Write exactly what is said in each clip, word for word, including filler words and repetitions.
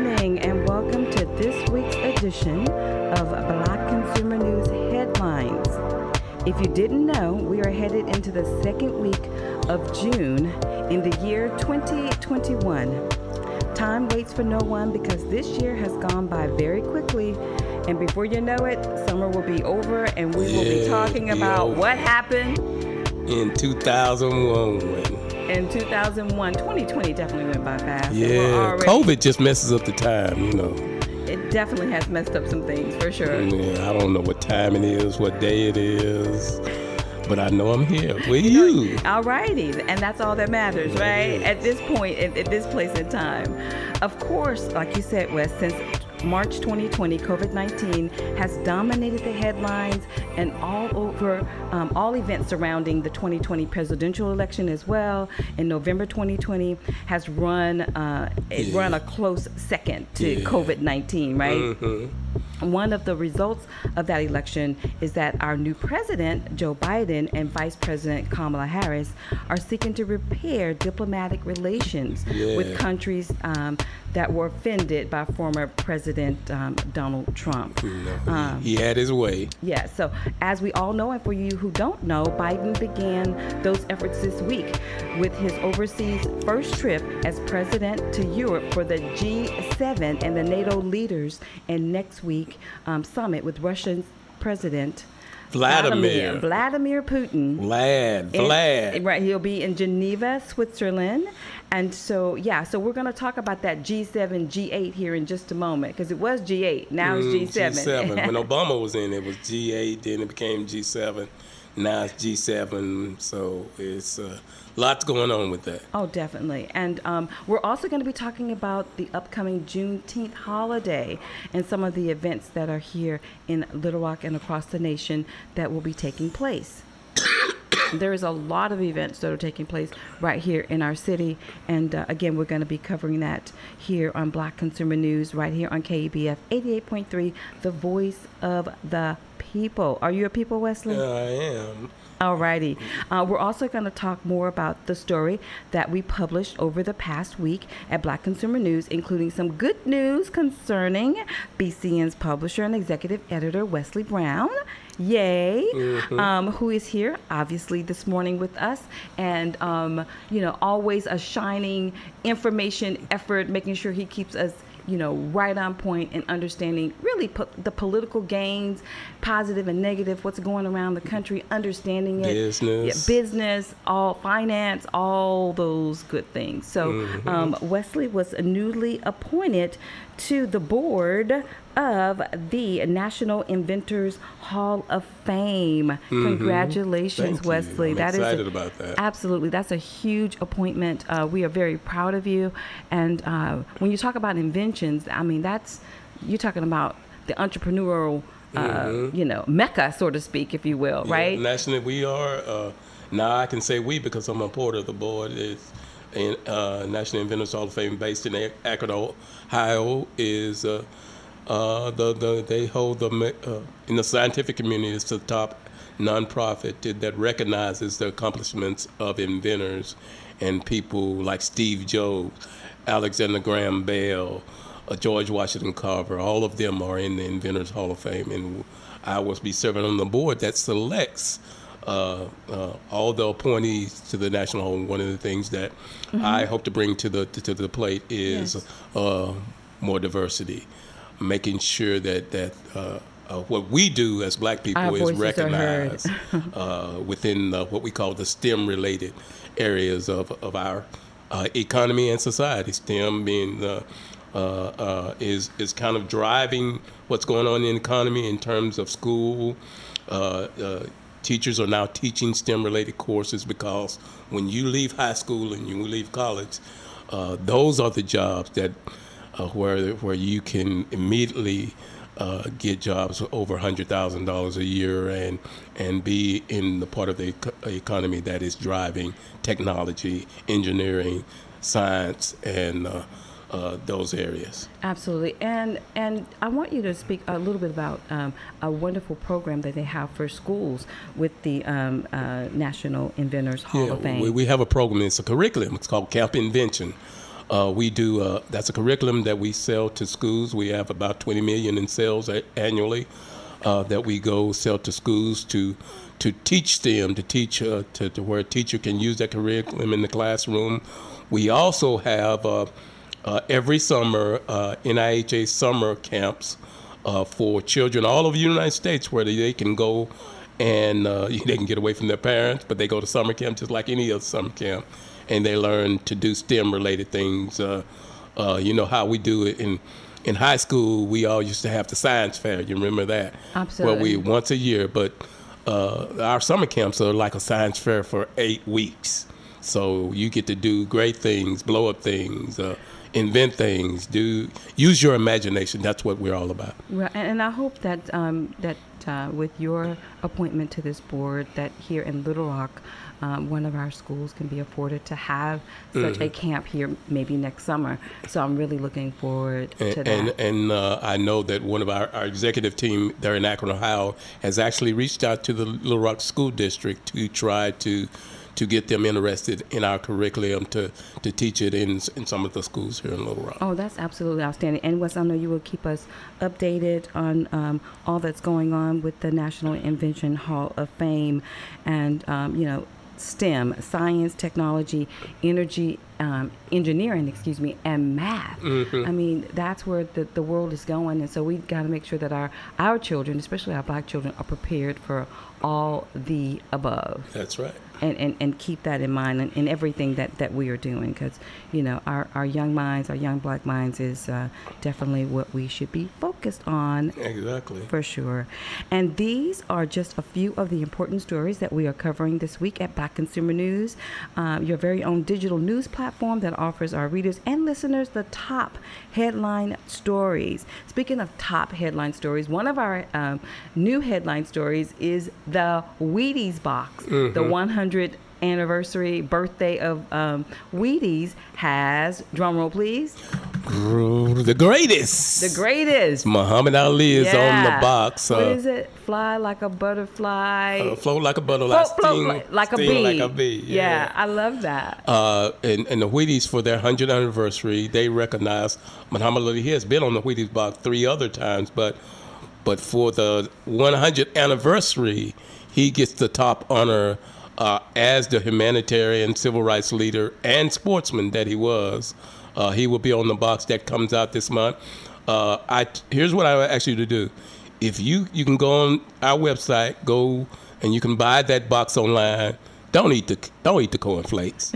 morning and welcome to this week's edition of Black Consumer News Headlines. If you didn't know, we are headed into the second week of June in the year twenty twenty-one. Time waits for no one because this year has gone by very quickly, and before you know it, summer will be over and we yeah, will be talking about yeah. what happened in two thousand one. In two thousand one, twenty twenty definitely went by fast. Yeah, already, COVID just messes up the time, you know. It definitely has messed up some things, for sure. Yeah, I don't know what time it is, what day it is, but I know I'm here with you. All righty, and that's all that matters, right? Yes. At this point, at, at this place in time. Of course, like you said, Wes, since March twenty twenty, COVID nineteen has dominated the headlines and all over um, all events surrounding the twenty twenty presidential election as well. In November twenty twenty has run uh, it yeah. run a close second to yeah. COVID nineteen, right? Uh-huh. One of the results of that election is that our new president, Joe Biden, and Vice President Kamala Harris are seeking to repair diplomatic relations yeah. with countries um, that were offended by former President Um, Donald Trump. Um, he had his way. Yeah, so as we all know, and for you who don't know, Biden began those efforts this week with his overseas first trip as president to Europe for the G seven and the NATO leaders, and next week um, summit with Russian President Vladimir. Vladimir Putin. Vlad. Vlad. In, right. He'll be in Geneva, Switzerland. And so, yeah, so we're going to talk about that G seven, G eight here in just a moment, because it was G eight. Now mm, it's G seven. G seven. When Obama was in, it was G eight, then it became G seven. Now it's G seven, so it's uh, lots going on with that. Oh, definitely. And um, we're also going to be talking about the upcoming Juneteenth holiday and some of the events that are here in Little Rock and across the nation that will be taking place. There is a lot of events that are taking place right here in our city. And uh, again, we're going to be covering that here on Black Consumer News, right here on K E B F eighty-eight point three, the voice of the people. Are you a people, Wesley? Yeah, I am. All righty. Uh, we're also going to talk more about the story that we published over the past week at Black Consumer News, including some good news concerning B C N's publisher and executive editor, Wesley Brown. Yay. Mm-hmm. um, who is here, obviously, this morning with us. And, um, you know, always a shining information effort, making sure he keeps us, you know, right on point and understanding really po- the political gains, positive and negative, what's going around the country, understanding it, business, yeah, business, all finance, all those good things. So mm-hmm. um, Wesley was newly appointed to the board of the National Inventors Hall of Fame. Mm-hmm. Congratulations, Thank Wesley. You. I'm that excited is a, about that. Absolutely. That's a huge appointment. Uh, we are very proud of you. And uh, when you talk about inventions, I mean, that's, you're talking about the entrepreneurial, uh, mm-hmm. you know, mecca, so to speak, if you will, yeah, right? Nationally, we are, uh, now I can say we because I'm a part of the board. It's, in, uh, National Inventors Hall of Fame based in Akron, Ohio is... Uh, Uh, the, the, they hold the uh, in the scientific community is the top nonprofit that recognizes the accomplishments of inventors and people like Steve Jobs, Alexander Graham Bell, uh, George Washington Carver. All of them are in the Inventors Hall of Fame, and I will be serving on the board that selects uh, uh, all the appointees to the National Hall. One of the things that mm-hmm. I hope to bring to the to, to the plate is yes. uh, more diversity. Making sure that that uh, uh, what we do as Black people Our is recognized uh, within the, what we call the STEM-related areas of of our uh, economy and society. STEM being the, uh, uh, is is kind of driving what's going on in the economy in terms of school. Uh, uh, teachers are now teaching STEM-related courses because when you leave high school and you leave college, uh, those are the jobs that. Uh, where where you can immediately uh, get jobs over one hundred thousand dollars a year and and be in the part of the e- economy that is driving technology, engineering, science, and uh, uh, those areas. Absolutely. And and I want you to speak a little bit about um, a wonderful program that they have for schools with the um, uh, National Inventors Hall yeah, of Fame. We, we have a program. It's a curriculum. It's called Camp Invention. Uh, we do, uh, that's a curriculum that we sell to schools. We have about twenty million in sales a- annually uh, that we go sell to schools to to teach STEM, to teach uh, to, to where a teacher can use that curriculum in the classroom. We also have uh, uh, every summer uh, N I H A summer camps uh, for children all over the United States where they, they can go and uh, they can get away from their parents, but they go to summer camp just like any other summer camp. And they learn to do STEM-related things. Uh, uh, you know how we do it in in high school. We all used to have the science fair. You remember that? Absolutely. Well, we once a year, but uh, our summer camps are like a science fair for eight weeks. So you get to do great things, blow up things, uh, invent things, do use your imagination. That's what we're all about. Right, and I hope that um, that uh, with your appointment to this board, that here in Little Rock. Um, one of our schools can be afforded to have such mm-hmm. a camp here maybe next summer. So I'm really looking forward and, to that. And, and uh, I know that one of our, our executive team there in Akron, Ohio, has actually reached out to the Little Rock School District to try to to get them interested in our curriculum to, to teach it in, in some of the schools here in Little Rock. Oh, that's absolutely outstanding. And Wes, I know you will keep us updated on um, all that's going on with the National Invention Hall of Fame and, um, you know, STEM, science, technology, energy, um, engineering, excuse me, and math. Mm-hmm. I mean, that's where the, the world is going. And so we've got to make sure that our, our children, especially our black children, are prepared for all the above. That's right. And, and, and keep that in mind in, in everything that, that we are doing because, you know, our, our young minds, our young black minds is uh, definitely what we should be focused on. Exactly. For sure. And these are just a few of the important stories that we are covering this week at Black Consumer News, uh, your very own digital news platform that offers our readers and listeners the top headline stories. Speaking of top headline stories, one of our um, new headline stories is the Wheaties box, mm-hmm. the one hundredth anniversary birthday of um, Wheaties has, drum roll please. The greatest. The greatest. Muhammad Ali is yeah. on the box. Uh, what is it? Fly like a butterfly. Uh, float like a butterfly. Float, float, sting, like, like, sting a bee. like a bee. Yeah, yeah, I love that. Uh, and, and the Wheaties, for their hundredth anniversary, they recognize Muhammad Ali. He has been on the Wheaties box three other times, but but for the one hundredth anniversary, he gets the top honor uh, as the humanitarian, civil rights leader, and sportsman that he was. Uh, he will be on the box that comes out this month. Uh, I here's what I ask you to do. If you, you can go on our website, go and you can buy that box online. Don't eat the don't eat the cornflakes.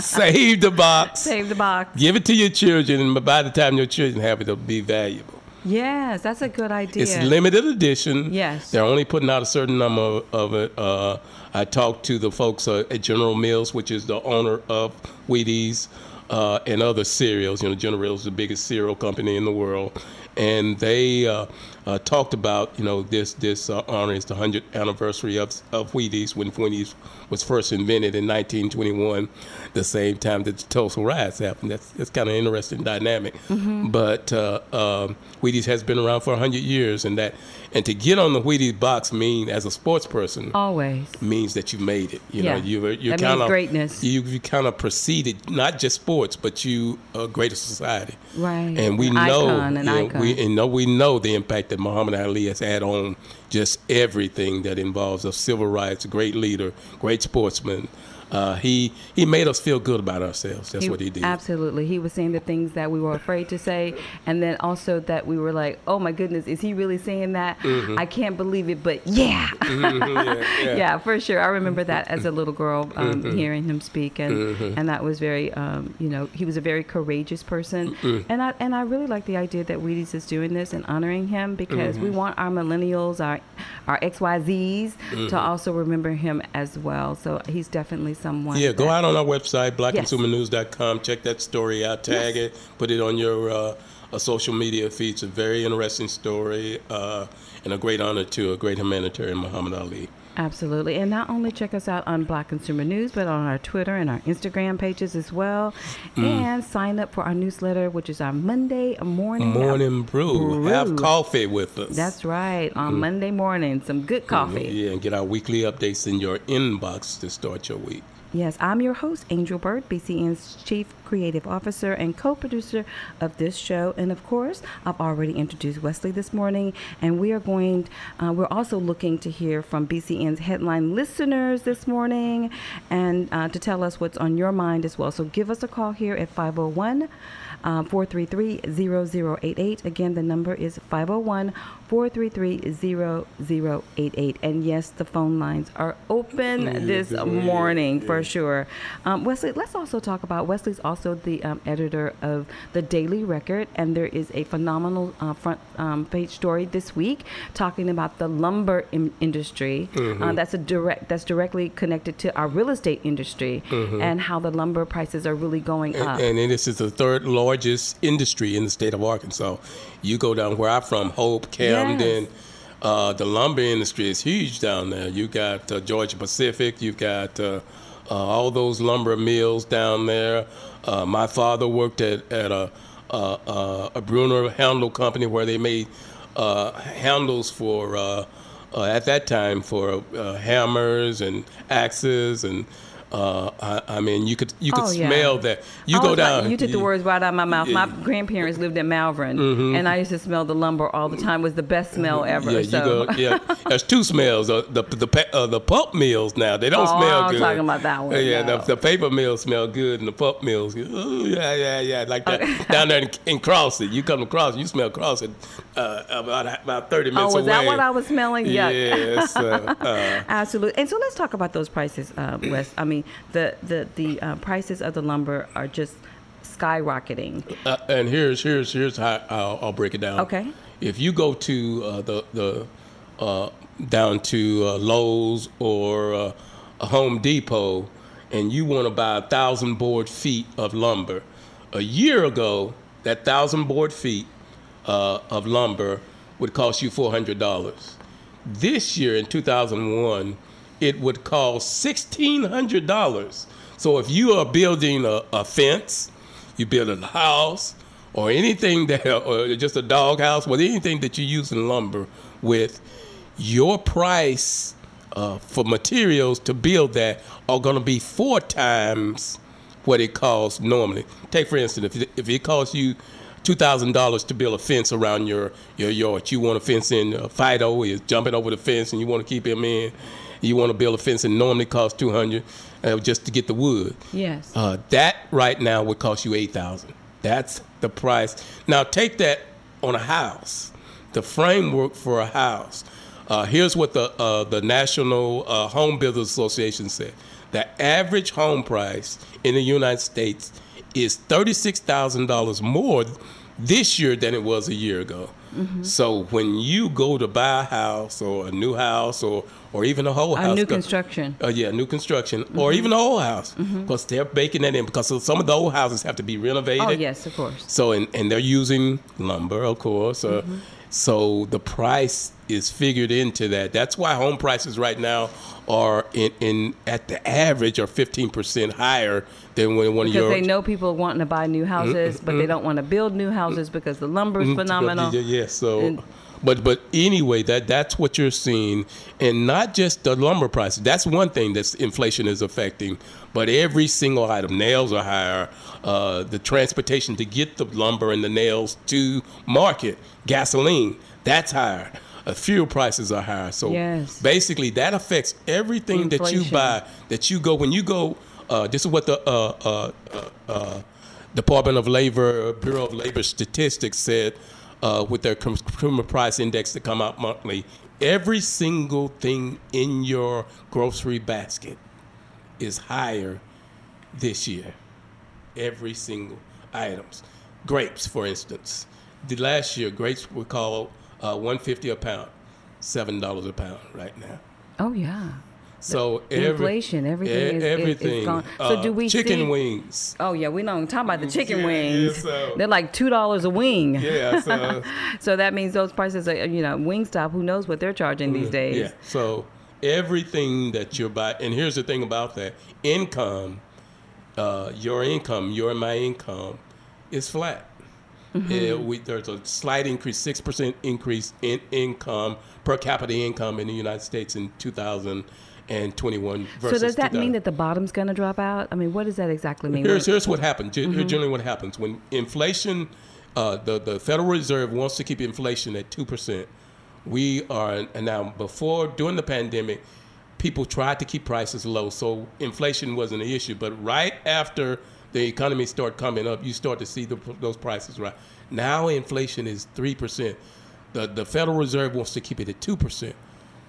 Save the box. Save the box. Give it to your children, and by the time your children have it, it'll be valuable. Yes, that's a good idea. It's limited edition. Yes. They're only putting out a certain number of, of it. Uh, I talked to the folks uh, at General Mills, which is the owner of Wheaties. Uh, and other cereals, you know, General Mills is the biggest cereal company in the world, and they uh, uh, talked about, you know, this this uh, honor is the hundredth anniversary of of Wheaties when Wheaties was first invented in nineteen twenty-one, the same time that the Tulsa riots happened. That's that's kind of interesting dynamic, mm-hmm. but uh, um, Wheaties has been around for one hundred years, and that and to get on the Wheaties box means, as a sports person, always means that you made it. You yeah. know, you you kind of greatness. You you kind of preceded not just sports, but you a greater society, right? And we an know, icon, an you know icon. we and know we know the impact that Muhammad Ali has had on just everything that involves of civil rights. Great leader, great sportsman. Uh, he he made us feel good about ourselves. That's he, what he did. Absolutely, he was saying the things that we were afraid to say, and then also that we were like, "Oh my goodness, is he really saying that? Mm-hmm. I can't believe it." But yeah. Mm-hmm, yeah, yeah, yeah, for sure. I remember that as a little girl um, mm-hmm. hearing him speak, and mm-hmm. and that was very, um, you know, he was a very courageous person, mm-hmm. and I and I really like the idea that Wheaties is doing this and honoring him because mm-hmm. we want our millennials, our our X Y Zs, mm-hmm. to also remember him as well. So he's definitely. Someone yeah, go out on our website, black consumer news dot com. Check that story out, tag yes. it, put it on your uh, uh, social media feeds. A very interesting story uh, and a great honor to a great humanitarian, Muhammad Ali. Absolutely. And not only check us out on Black Consumer News, but on our Twitter and our Instagram pages as well. Mm. And sign up for our newsletter, which is our Monday morning. Morning brew. brew. Have coffee with us. That's right. On mm. Monday morning, some good coffee. Mm, yeah, and get our weekly updates in your inbox to start your week. Yes, I'm your host, Angel Bird, B C N's Chief creative officer and co-producer of this show. And of course, I've already introduced Wesley this morning, and we are going, uh, we're also looking to hear from B C N's headline listeners this morning, and uh, to tell us what's on your mind as well. So give us a call here at five oh one, four three three, zero zero eight eight. Again, the number is five oh one, four three three, zero zero eight eight. And yes, the phone lines are open mm-hmm. this morning mm-hmm. for sure. Um, Wesley, let's also talk about, Wesley's also the um, editor of the Daily Record, and there is a phenomenal uh, front um, page story this week talking about the lumber in- industry. Mm-hmm. Uh, that's a direct, that's directly connected to our real estate industry mm-hmm. and how the lumber prices are really going and, up. And this is the third largest industry in the state of Arkansas. You go down where I'm from, Hope, Camden, yes. uh, the lumber industry is huge down there. You got uh, Georgia Pacific, you've got uh, uh, all those lumber mills down there. Uh, my father worked at, at a, a, a Bruner handle company where they made uh, handles for, uh, uh, at that time, for uh, hammers and axes and Uh, I, I mean, you could you could oh, yeah. smell that. You go down. Like, you took the words right out of my mouth. Yeah. My grandparents lived in Malvern, mm-hmm. and I used to smell the lumber all the time. It was the best smell ever. Yeah, so. you go, yeah. There's two smells. Uh, the the uh, the pulp mills now they don't oh, smell I'm good. Oh, I'm talking about that one. Uh, yeah, no. the, the paper mills smell good, and the pulp mills. Ooh, yeah, yeah, yeah, like that okay. down there in, in Crossit. You come to Crossit, you smell Crossit uh, about about thirty minutes away. Oh, was away. That what I was smelling? Yuck. Yes, uh, uh, absolutely. And so let's talk about those prices, uh, Wes. I mean. The the the uh, prices of the lumber are just skyrocketing. Uh, and here's here's here's how I'll, I'll break it down. Okay. If you go to uh, the the uh, down to uh, Lowe's or uh, a Home Depot, and you want to buy a thousand board feet of lumber, a year ago that thousand board feet uh, of lumber would cost you four hundred dollars. This year in two thousand one. It would cost sixteen hundred dollars. So if you are building a, a fence, you build a house, or anything that, or just a dog house, or anything that you use in lumber with, your price uh, for materials to build that are going to be four times what it costs normally. Take, for instance, if it, if it costs you two thousand dollars to build a fence around your, your yard, you want to fence in, uh, Fido is jumping over the fence and you want to keep him in. You want to build a fence and normally costs two hundred dollars uh, just to get the wood. Yes. Uh, that right now would cost you eight thousand dollars. That's the price. Now take that on a house, the framework for a house. Uh, here's what the uh, the National uh, Home Builders Association said. The average home price in the United States is thirty-six thousand dollars more this year than it was a year ago. Mm-hmm. So when you go to buy a house or a new house or, or even a whole a house. A new construction. Uh, yeah, new construction. Mm-hmm. Or even a whole house. Because mm-hmm. they're baking that in. Because some of the old houses have to be renovated. Oh, yes, of course. So and, and they're using lumber, of course. Uh, mm-hmm. So the price is figured into that. That's why home prices right now are in, in at the average are fifteen percent higher than when one because of your... Because they know people wanting to buy new houses, mm-hmm. but they don't want to build new houses because the lumber is mm-hmm. phenomenal. Yes, yeah, so... And, But but anyway, that that's what you're seeing, and not just the lumber prices. That's one thing that inflation is affecting. But every single item, nails are higher. Uh, the transportation to get the lumber and the nails to market, gasoline, that's higher. Uh, fuel prices are higher. So yes. basically, that affects everything inflation. That you buy. That you go when you go. Uh, this is what the uh, uh, uh, Department of Labor, Bureau of Labor Statistics said. Uh, with their consumer price index to come out monthly, every single thing in your grocery basket is higher this year. Every single items. Grapes, for instance. The last year, grapes were called uh, one fifty a pound, seven dollars a pound right now. Oh, yeah. So every, inflation, everything, e- is, everything. Is, is gone. So uh, do we chicken see, wings? Oh yeah, we don't talk about the chicken yeah, wings. Yeah, so. They're like two dollars a wing. Yeah. So. So that means those prices are, you know, Wingstop. Who knows what they're charging mm, these days? Yeah. So everything that you're buying, and here's the thing about that: income, uh, your income, your my income, is flat. Mm-hmm. Yeah, we, there's a slight increase, six percent increase in income per capita income in the United States in two thousand. and twenty-one versus So does that mean that the bottom's going to drop out? I mean, what does that exactly mean? Here's, here's what happens. Mm-hmm. Generally what happens. When inflation, uh, the, the Federal Reserve wants to keep inflation at two percent. We are, and now before, during the pandemic, people tried to keep prices low, so inflation wasn't an issue. But right after the economy started coming up, you start to see the, those prices rise. Now inflation is three percent. The, the Federal Reserve wants to keep it at two percent.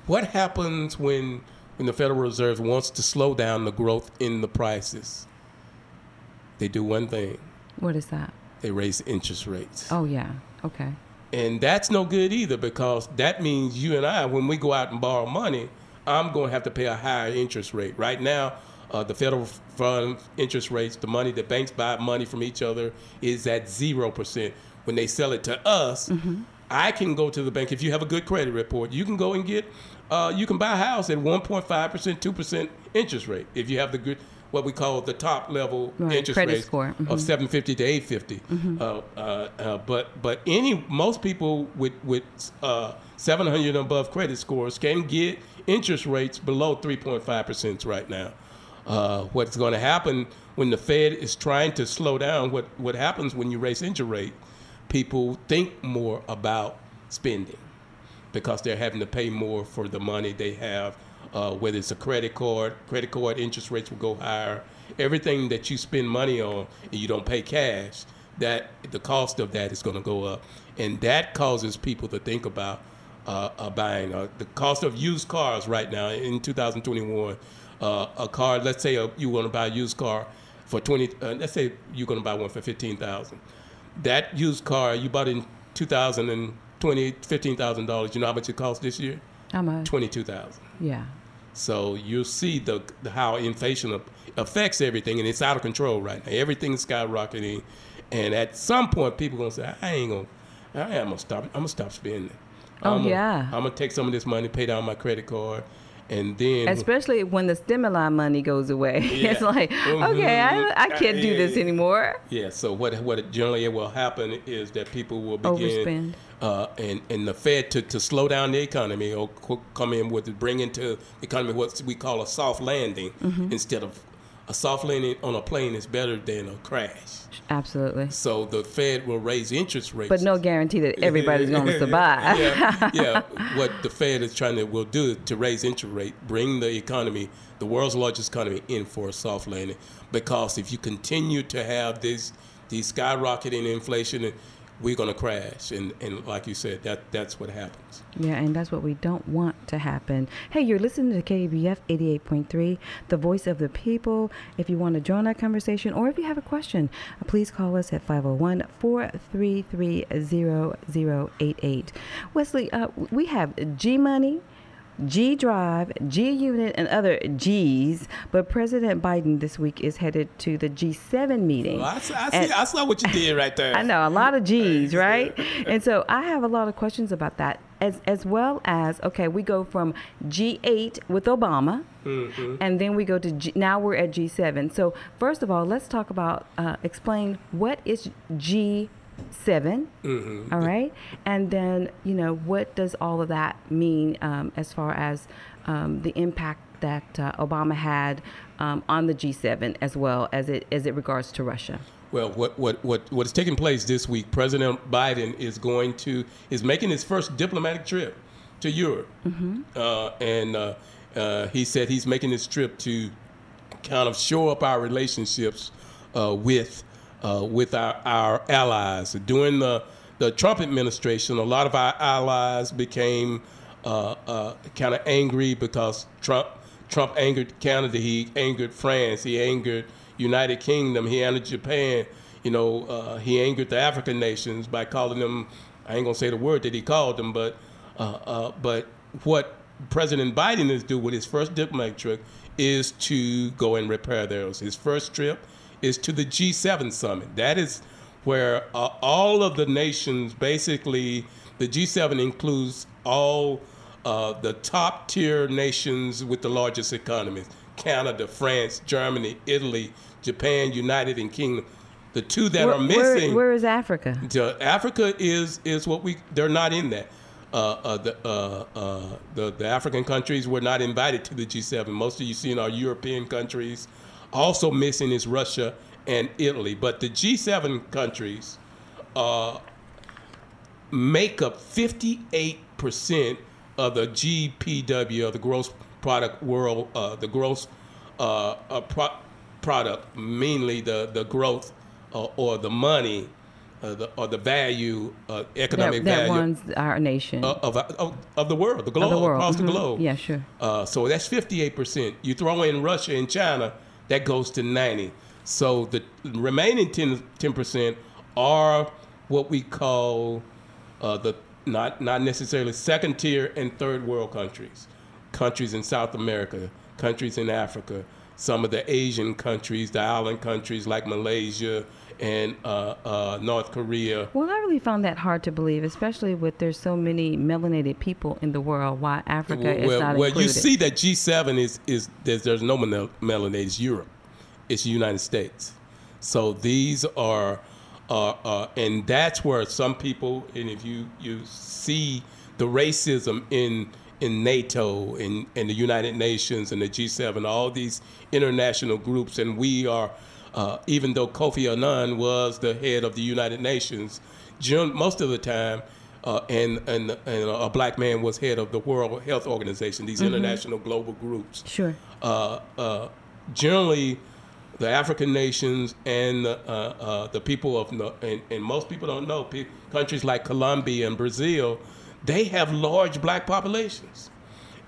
What happens when, when the Federal Reserve wants to slow down the growth in the prices? They do one thing. What is that? They raise interest rates. Oh, yeah. Okay. And that's no good either, because that means you and I, when we go out and borrow money, I'm going to have to pay a higher interest rate. Right now, uh, the federal fund interest rates, the money that banks buy money from each other, is at zero percent. When they sell it to us, mm-hmm. I can go to the bank. If you have a good credit report, you can go and get, uh, you can buy a house at one point five percent, two percent interest rate. If you have the good, what we call the top level right. interest credit rate score. Mm-hmm. Of seven fifty to eight fifty. Mm-hmm. uh, uh, uh, but but any most people with with uh, seven hundred and above credit scores can get interest rates below three point five percent right now. Uh, what's going to happen when the Fed is trying to slow down? What what happens when you raise interest rate? People think more about spending because they're having to pay more for the money they have. Uh, whether it's a credit card, credit card interest rates will go higher. Everything that you spend money on and you don't pay cash, that the cost of that is going to go up. And that causes people to think about uh, uh, buying. Uh, the cost of used cars right now in two thousand twenty-one, uh, a car, let's say a, you want to buy a used car for twenty, uh, let's say you're going to buy one for fifteen thousand dollars. That used car you bought in two thousand twenty, fifteen thousand dollars, you know how much it cost this year? How much? twenty-two thousand dollars. Yeah. So you see the, the how inflation affects everything, and it's out of control right now. Everything's skyrocketing, and at some point, people are gonna say, "I ain't gonna, I am gonna stop. I'm gonna stop spending. Oh I'm yeah. Gonna, I'm gonna take some of this money, pay down my credit card, and then." Especially when the stimuli money goes away, yeah. It's like, mm-hmm. okay, I, I can't do this anymore. Yeah. So what what generally will happen is that people will begin overspend. Uh, and, and the Fed to, to slow down the economy or come in with bring into the economy what we call a soft landing. Mm-hmm. Instead of a soft landing on a plane is better than a crash. Absolutely. So the Fed will raise interest rates. But no guarantee that everybody's going to survive. yeah, yeah. What the Fed is trying to will do to raise interest rate, bring the economy, the world's largest economy, in for a soft landing. Because if you continue to have this, these skyrocketing inflation and we're going to crash. And, and like you said, that that's what happens. Yeah, and that's what we don't want to happen. Hey, you're listening to K E B F eighty-eight point three, the voice of the people. If you want to join our conversation or if you have a question, please call us at five oh one, four three three, zero zero eight eight. Wesley, uh, we have G-Money, G-Drive, G-Unit, and other Gs, but President Biden this week is headed to the G seven meeting. Well, I, saw, I, see, I saw what you did right there. I know, a lot of Gs, right? And so I have a lot of questions about that, as as well as, okay, we go from G eight with Obama, mm-hmm. and then we go to, G, now we're at G seven. So first of all, let's talk about, uh, explain what is G seven. Seven, mm-hmm. All right, and then you know what does all of that mean um, as far as um, the impact that uh, Obama had um, on the G seven as well as it as it regards to Russia? Well, what what what what is taking place this week? President Biden is going to is making his first diplomatic trip to Europe, mm-hmm. uh, and uh, uh, he said he's making this trip to kind of shore up our relationships uh, with. Uh, with our, our allies. During the, the Trump administration, a lot of our allies became uh, uh, kind of angry because Trump Trump angered Canada, he angered France, he angered United Kingdom, he angered Japan, you know, uh, he angered the African nations by calling them, I ain't gonna say the word that he called them, but, uh, uh, but what President Biden is doing with his first diplomatic trip is to go and repair those. His first trip is to the G seven summit. That is where uh, all of the nations, basically, the G seven includes all uh, the top tier nations with the largest economies: Canada, France, Germany, Italy, Japan, United Kingdom. The two that where, are missing. Where, where is Africa? Africa is is what we. They're not in that. Uh, uh, the, uh, uh, the the African countries were not invited to the G seven. Most of you seen are European countries. Also missing is Russia and Italy. But the G seven countries uh, make up fifty-eight percent of the G P W, of the gross product world, uh, the gross uh, uh, pro product, mainly the the growth uh, or the money. Uh, the, or the value, uh, economic that, that value. That runs our nation. Uh, of, of, of the world, the globe, the world. across mm-hmm. the globe. Yeah, sure. Uh, so that's fifty-eight percent. You throw in Russia and China, that goes to ninety. So the remaining ten percent are what we call uh, the not, not necessarily second tier and third world countries. Countries in South America, countries in Africa, some of the Asian countries, the island countries like Malaysia, and uh, uh, North Korea. Well, I really found that hard to believe, especially with there's so many melanated people in the world. Why Africa well, is well, not well, included? Well, you see that G seven is is there's, there's no mel melanated. It's Europe. It's the United States. So these are, uh, uh, and that's where some people. And if you you see the racism in in NATO and and the United Nations and the G seven, all these international groups, and we are. Uh, even though Kofi Annan was the head of the United Nations, June, most of the time, uh, and, and and a black man was head of the World Health Organization, these mm-hmm. international global groups. Sure. Uh, uh, generally, the African nations and uh, uh, the people of, and, and most people don't know, people, countries like Colombia and Brazil, they have large black populations.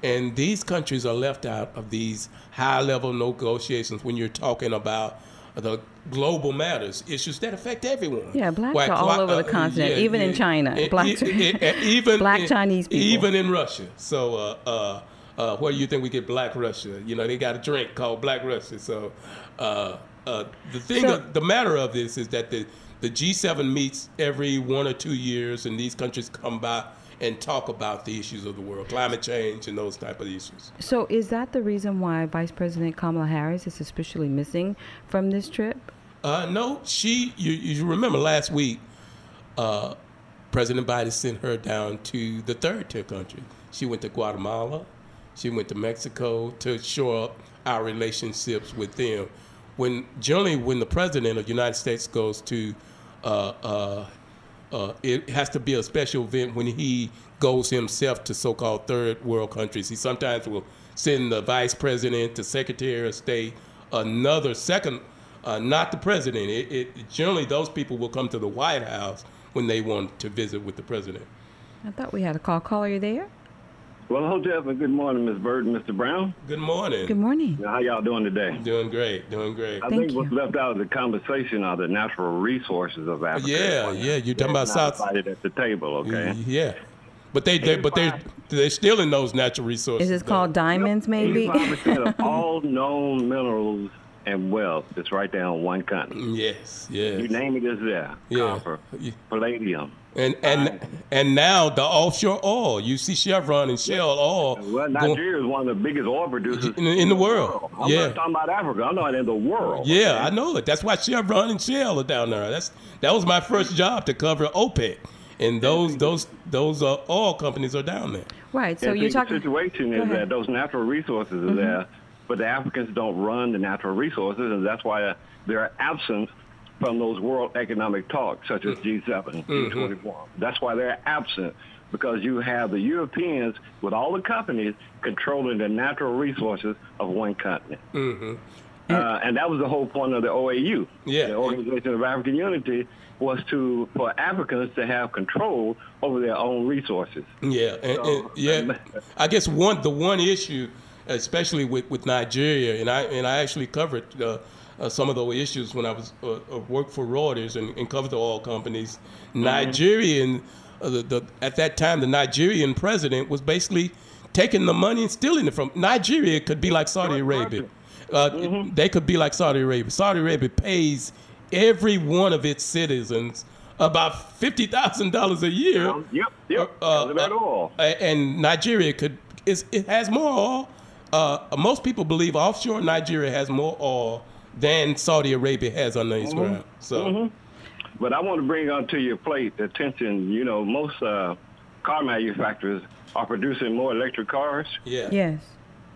And these countries are left out of these high-level negotiations when you're talking about the global matters, issues that affect everyone. Yeah, blacks Why, are all over uh, the continent, yeah, even yeah, in China. It, blacks it, it, it, even black in, Chinese people. Even in Russia. So uh, uh, uh, where do you think we get Black Russia? You know, they got a drink called Black Russia. So uh, uh, the thing, so, of, the matter of this is that the, the G seven meets every one or two years, and these countries come by and talk about the issues of the world, climate change and those type of issues. So is that the reason why Vice President Kamala Harris is suspiciously missing from this trip? Uh, no, she, you, you remember last week, uh, President Biden sent her down to the third tier country. She went to Guatemala, she went to Mexico to shore up our relationships with them. When, generally when the President of the United States goes to uh, uh, Uh, it has to be a special event when he goes himself to so-called third world countries. He sometimes will send the vice president, the secretary of state, another second, uh, not the president. It, it, generally, those people will come to the White House when they want to visit with the president. I thought we had a call. Caller, are you there? Well, Hotel, good morning, Miz Bird and Mister Brown. Good morning. Good morning. How y'all doing today? Doing great, doing great. I Thank think you. What's left out of the conversation are the natural resources of Africa. Yeah, yeah, you're talking about South. At the table, okay? Yeah, but they, they but they, they're still in those natural resources. Is it called diamonds, maybe? eighty-five percent of all known minerals and wealth that's right there on one continent. Yes, yes. You name it, it's there. Yeah. Copper, palladium. And and and now the offshore oil. You see Chevron and Shell oil. Well, Nigeria is one of the biggest oil producers in, in the world. I'm yeah. not talking about Africa. I'm not in the world. Yeah, okay? I know it. That's why Chevron and Shell are down there. That's that was my first job to cover OPEC, and those those those uh, oil companies are down there. Right. So and you're the talking. The situation is that those natural resources are mm-hmm. there, but the Africans don't run the natural resources, and that's why they're absent from those world economic talks, such as G seven, G twenty-one. Mm-hmm. That's why they're absent, because you have the Europeans with all the companies controlling the natural resources of one continent. Mm-hmm. Uh, and that was the whole point of the O A U, yeah. the Organization of African Unity, was to for Africans to have control over their own resources. Yeah, and, so, and, yeah. I guess one the one issue, especially with, with Nigeria, and I and I actually covered. Uh, Uh, some of those issues when I was uh, uh, worked for Reuters and, and covered the oil companies. Nigerian, uh, the, the, at that time, the Nigerian president was basically taking the money and stealing it from Nigeria. Could be like Saudi Arabia. Uh, mm-hmm. They could be like Saudi Arabia. Saudi Arabia pays every one of its citizens about fifty thousand dollars a year. Um, yep, yep. Uh, uh, uh, and Nigeria could is it has more oil. Uh, most people believe offshore Nigeria has more oil than Saudi Arabia has on these mm-hmm. ground. So, mm-hmm. But I want to bring onto your plate attention, you know, most uh, car manufacturers are producing more electric cars. Yeah. Yes.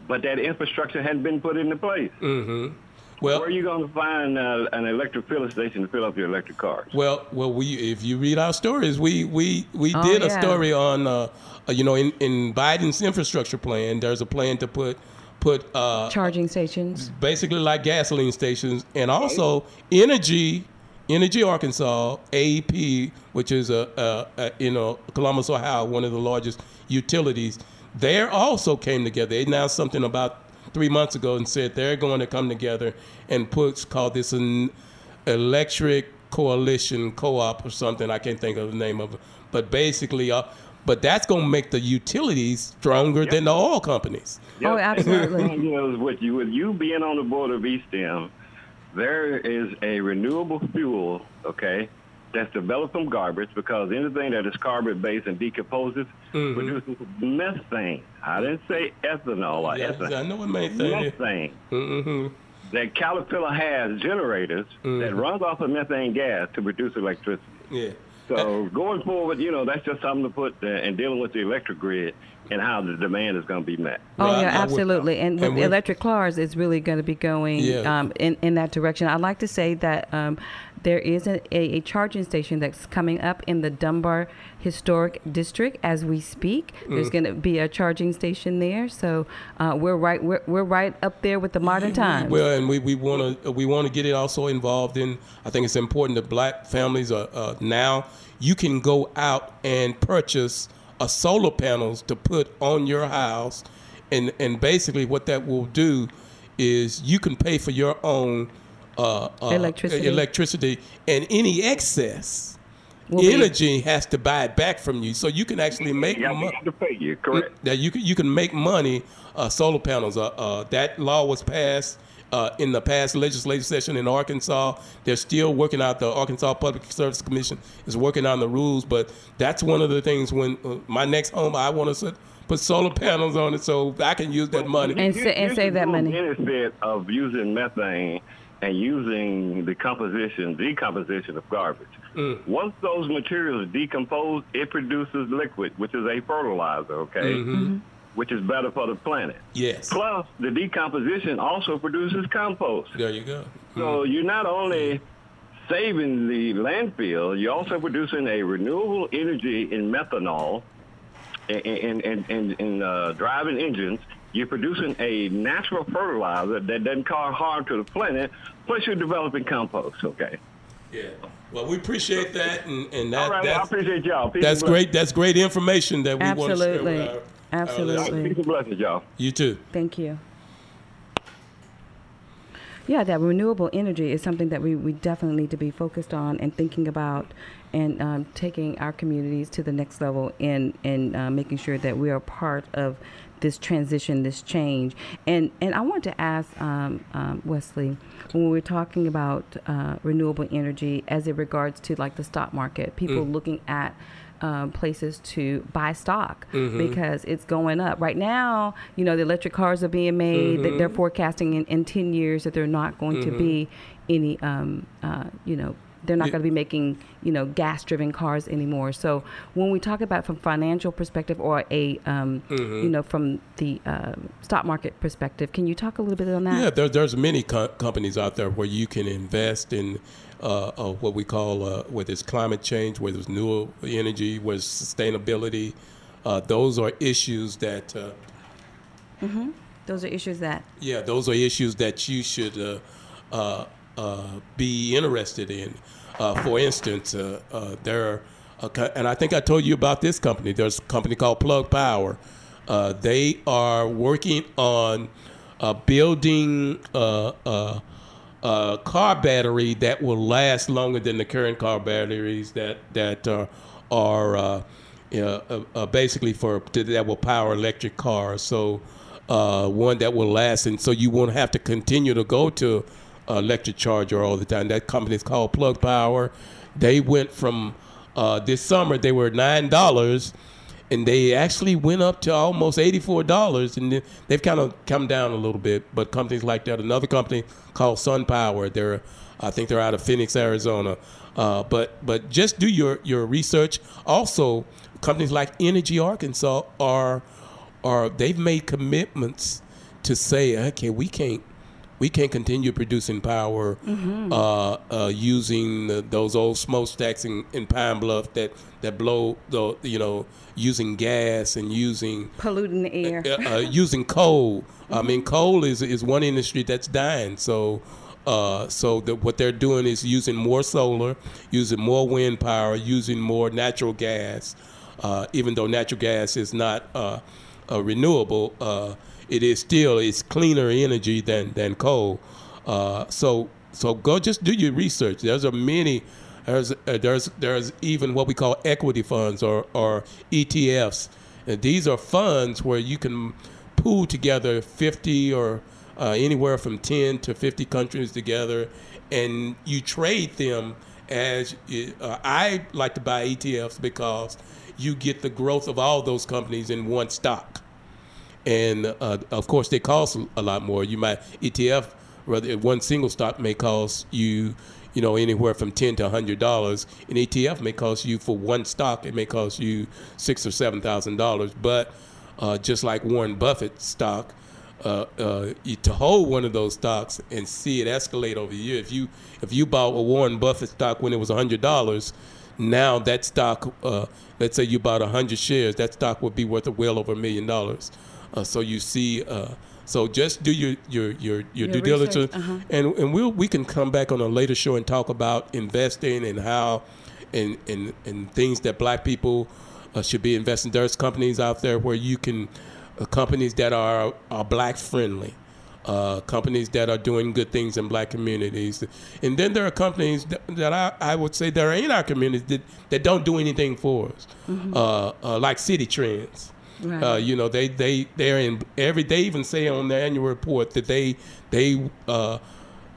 But that infrastructure hadn't been put into place. Mm-hmm. Well, where are you going to find uh, an electric filling station to fill up your electric cars? Well, well, we if you read our stories, we we, we oh, did yeah. a story on, uh, you know, in, in Biden's infrastructure plan, there's a plan to put put uh, charging stations, basically like gasoline stations, and also Energy, Entergy Arkansas, A E P, which is a, a, a you know Columbus, Ohio, one of the largest utilities. They also came together. They announced something about three months ago and said they're going to come together and put, call this an electric coalition co-op or something. I can't think of the name of it. But basically, uh, but that's going to make the utilities stronger yep. than the oil companies. Yep. Oh, absolutely. you know, with, you, with you being on the board of E STEM, there is a renewable fuel, okay, that's developed from garbage, because anything that is carbon-based and decomposes mm-hmm. produces methane. I didn't say ethanol or yes, ethane. I know what methane is. Methane. Mm-hmm. That Caterpillar has generators mm-hmm. that runs off of methane gas to produce electricity. Yeah. So uh, going forward, you know, that's just something to put uh, in dealing with the electric grid and how the demand is going to be met. Oh, right. yeah, absolutely. And with and electric cars, it's really going to be going yeah. um, in, in that direction. I'd like to say that um, there is a, a, a charging station that's coming up in the Dunbar Historic District as we speak. Mm. There's going to be a charging station there. So uh, we're right we're, we're right up there with the modern times. Well, and we want to we want to get it also involved in, I think it's important that black families are uh, now, you can go out and purchase a solar panels to put on your house. And, and basically what that will do is you can pay for your own uh, uh, electricity. electricity and any excess Will energy be. has to buy it back from you, so you can actually make yeah, money. Have to pay you, correct? That you can you can make money. Uh, solar panels. Uh, uh, that law was passed uh, in the past legislative session in Arkansas. They're still working out. The Arkansas Public Service Commission is working on the rules, but that's one of the things. When uh, my next home, I want to put solar panels on it, so I can use that money and, you, and you save that money. Benefit of using methane and using the composition, decomposition of garbage. Mm. Once those materials decompose, it produces liquid, which is a fertilizer, okay, mm-hmm. which is better for the planet. Yes. Plus, the decomposition also produces compost. There you go. Mm-hmm. So you're not only saving the landfill, you're also producing a renewable energy in methanol and in, in, in, in uh, driving engines. You're producing a natural fertilizer that doesn't cause harm to the planet, plus you're developing compost, okay? Yeah. Well, we appreciate that. And, and that, all right, that's, well, I appreciate y'all. Peace that's great. That's great information that we Absolutely. want to share with our Absolutely. Absolutely. Peace and blessings, y'all. You too. Thank you. Yeah, that renewable energy is something that we, we definitely need to be focused on and thinking about, and um, taking our communities to the next level in, in uh, making sure that we are part of this transition, this change. And and I want to ask um, um, Wesley, when we're talking about uh, renewable energy as it regards to like the stock market, people mm. looking at um, places to buy stock mm-hmm. because it's going up. Right now, you know, the electric cars are being made, mm-hmm. they're forecasting in, in ten years that they're not going mm-hmm. to be any, um, uh, you know, they're not going to be making, you know, gas-driven cars anymore. So when we talk about from financial perspective or a, um, mm-hmm. you know, from the uh, stock market perspective, can you talk a little bit on that? Yeah, there, there's many co- companies out there where you can invest in uh, uh, what we call, uh, whether it's climate change, whether it's renewable energy, whether it's sustainability. Uh, those are issues that... Uh, mm-hmm. Those are issues that... Yeah, those are issues that you should... Uh, uh, Uh, be interested in. Uh, for instance, uh, uh, there are, co- and I think I told you about this company. There's a company called Plug Power. Uh, they are working on uh, building uh, uh, a car battery that will last longer than the current car batteries that that uh, are uh, you know, uh, uh, basically for that will power electric cars. So uh, one that will last, and so you won't have to continue to go to electric charger all the time. That company is called Plug Power. They went from uh, this summer, they were nine dollars, and they actually went up to almost eighty-four dollars, and they've kind of come down a little bit, but companies like that. Another company called Sun Power, they're, I think they're out of Phoenix, Arizona. Uh, but but just do your, your research. Also, companies like Entergy Arkansas are are they've made commitments to say, okay, we can't we can't continue producing power mm-hmm. uh, uh, using the, those old smokestacks in, in Pine Bluff that that blow the you know using gas and using polluting the air, uh, uh, using coal. Mm-hmm. I mean, coal is is one industry that's dying. So. Uh, so that what they're doing is using more solar, using more wind power, using more natural gas. Uh, even though natural gas is not uh, uh, renewable, uh, it is still it's cleaner energy than than coal. Uh, so so go just do your research. There's a many there's uh, there's there's even what we call equity funds or or E T Fs. And these are funds where you can pool together fifty or Uh, anywhere from ten to fifty countries together, and you trade them as uh, I like to buy E T Fs because you get the growth of all those companies in one stock. And uh, of course they cost a lot more. You might E T F, rather one single stock may cost you, you know, anywhere from ten to one hundred dollars. An E T F may cost you for one stock, it may cost you six or seven thousand dollars. But uh, just like Warren Buffett stock, Uh, uh, you, to hold one of those stocks and see it escalate over the year. If you if you bought a Warren Buffett stock when it was one hundred dollars, now that stock, uh, let's say you bought one hundred shares, that stock would be worth well over a million dollars. Uh, so you see, uh, so just do your your your, your, your due research. diligence, uh-huh. and and we'll, we can come back on a later show and talk about investing and how and and, and things that Black people uh, should be investing. There's companies out there where you can. Companies that are, are Black friendly, uh, companies that are doing good things in Black communities. And then there are companies that, that I, I would say that are in our community that, that don't do anything for us, mm-hmm. uh, uh, like City Trends. Right. Uh, you know, they, they, they're in every, they even say on their annual report that they, they, uh,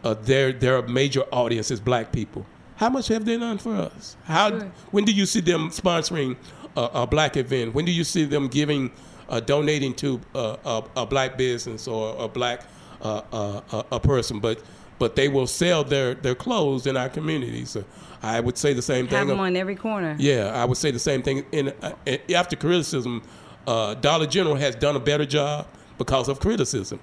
uh, their, their major audience is Black people. How much have they done for us? How, sure. When do you see them sponsoring a, a Black event? When do you see them giving Uh, donating to uh, a, a Black business or a Black uh, uh, a person, but but they will sell their, their clothes in our communities. So I would say the same thing. Have them on every corner. Yeah, I would say the same thing. And uh, after criticism, uh, Dollar General has done a better job because of criticism.